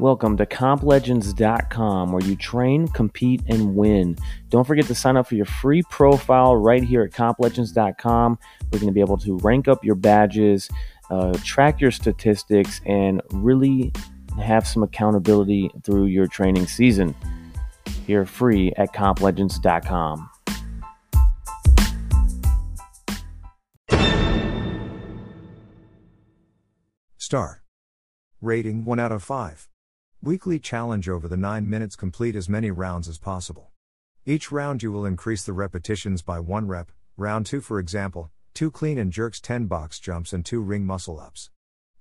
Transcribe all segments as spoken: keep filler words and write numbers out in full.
Welcome to Comp Legends dot com, where you train, compete, and win. Don't forget to sign up for your free profile right here at Comp Legends dot com. We're going to be able to rank up your badges, uh, track your statistics, and really have some accountability through your training season. Here free at Comp Legends dot com. Star. Rating one out of five. Weekly challenge over the nine minutes, complete as many rounds as possible. Each round you will increase the repetitions by one rep, round two for example, two clean and jerks, ten box jumps and two ring muscle ups.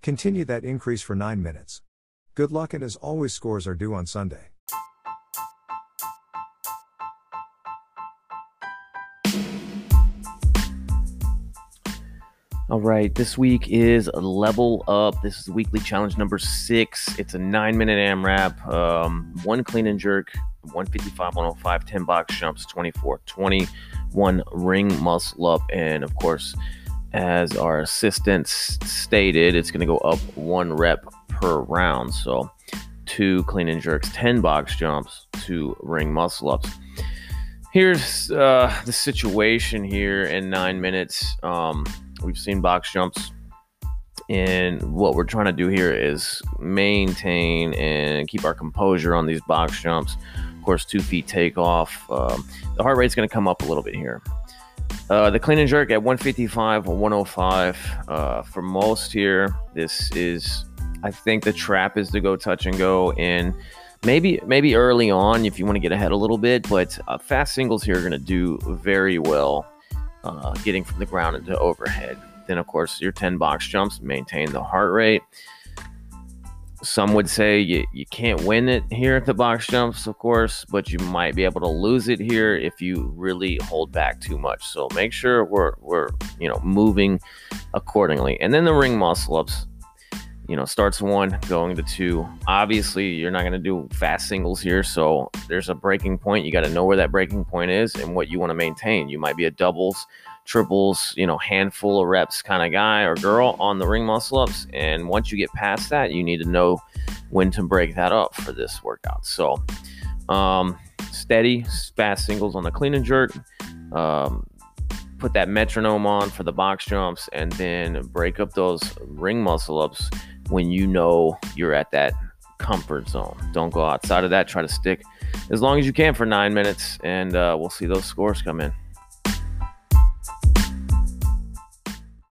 Continue that increase for nine minutes. Good luck, and as always, scores are due on Sunday. All right, this week is Level Up. This is weekly challenge number six. It's a nine-minute AMRAP, um, one clean and jerk, one fifty-five, one oh five, ten box jumps, twenty-four twenty, one ring muscle up, and of course, as our assistant stated, it's going to go up one rep per round. So, two clean and jerks, ten box jumps, two ring muscle ups. Here's uh, the situation here in nine minutes. Um, We've seen box jumps, and what we're trying to do here is maintain and keep our composure on these box jumps. Of course, two feet takeoff. Um, the heart rate's going to come up a little bit here. Uh, the clean and jerk at one fifty-five, one oh five. Uh, for most here, this is, I think the trap is to go touch and go, and maybe maybe early on if you want to get ahead a little bit, but uh, fast singles here are going to do very well. Uh, getting from the ground into overhead. Then, of course, your ten box jumps, maintain the heart rate. Some would say you, you can't win it here at the box jumps, of course, but you might be able to lose it here if you really hold back too much. So make sure we're, we're you know, moving accordingly. And then the ring muscle ups, you know, starts one, going to two. Obviously, you're not going to do fast singles here, so there's a breaking point. You got to know where that breaking point is and what you want to maintain. You might be a doubles, triples, you know, handful of reps kind of guy or girl on the ring muscle ups. And once you get past that, you need to know when to break that up for this workout. So um, steady, fast singles on the clean and jerk. Um, put that metronome on for the box jumps, and then break up those ring muscle ups when you know you're at that comfort zone. Don't go outside of that. Try to stick as long as you can for nine minutes, and uh, we'll see those scores come in.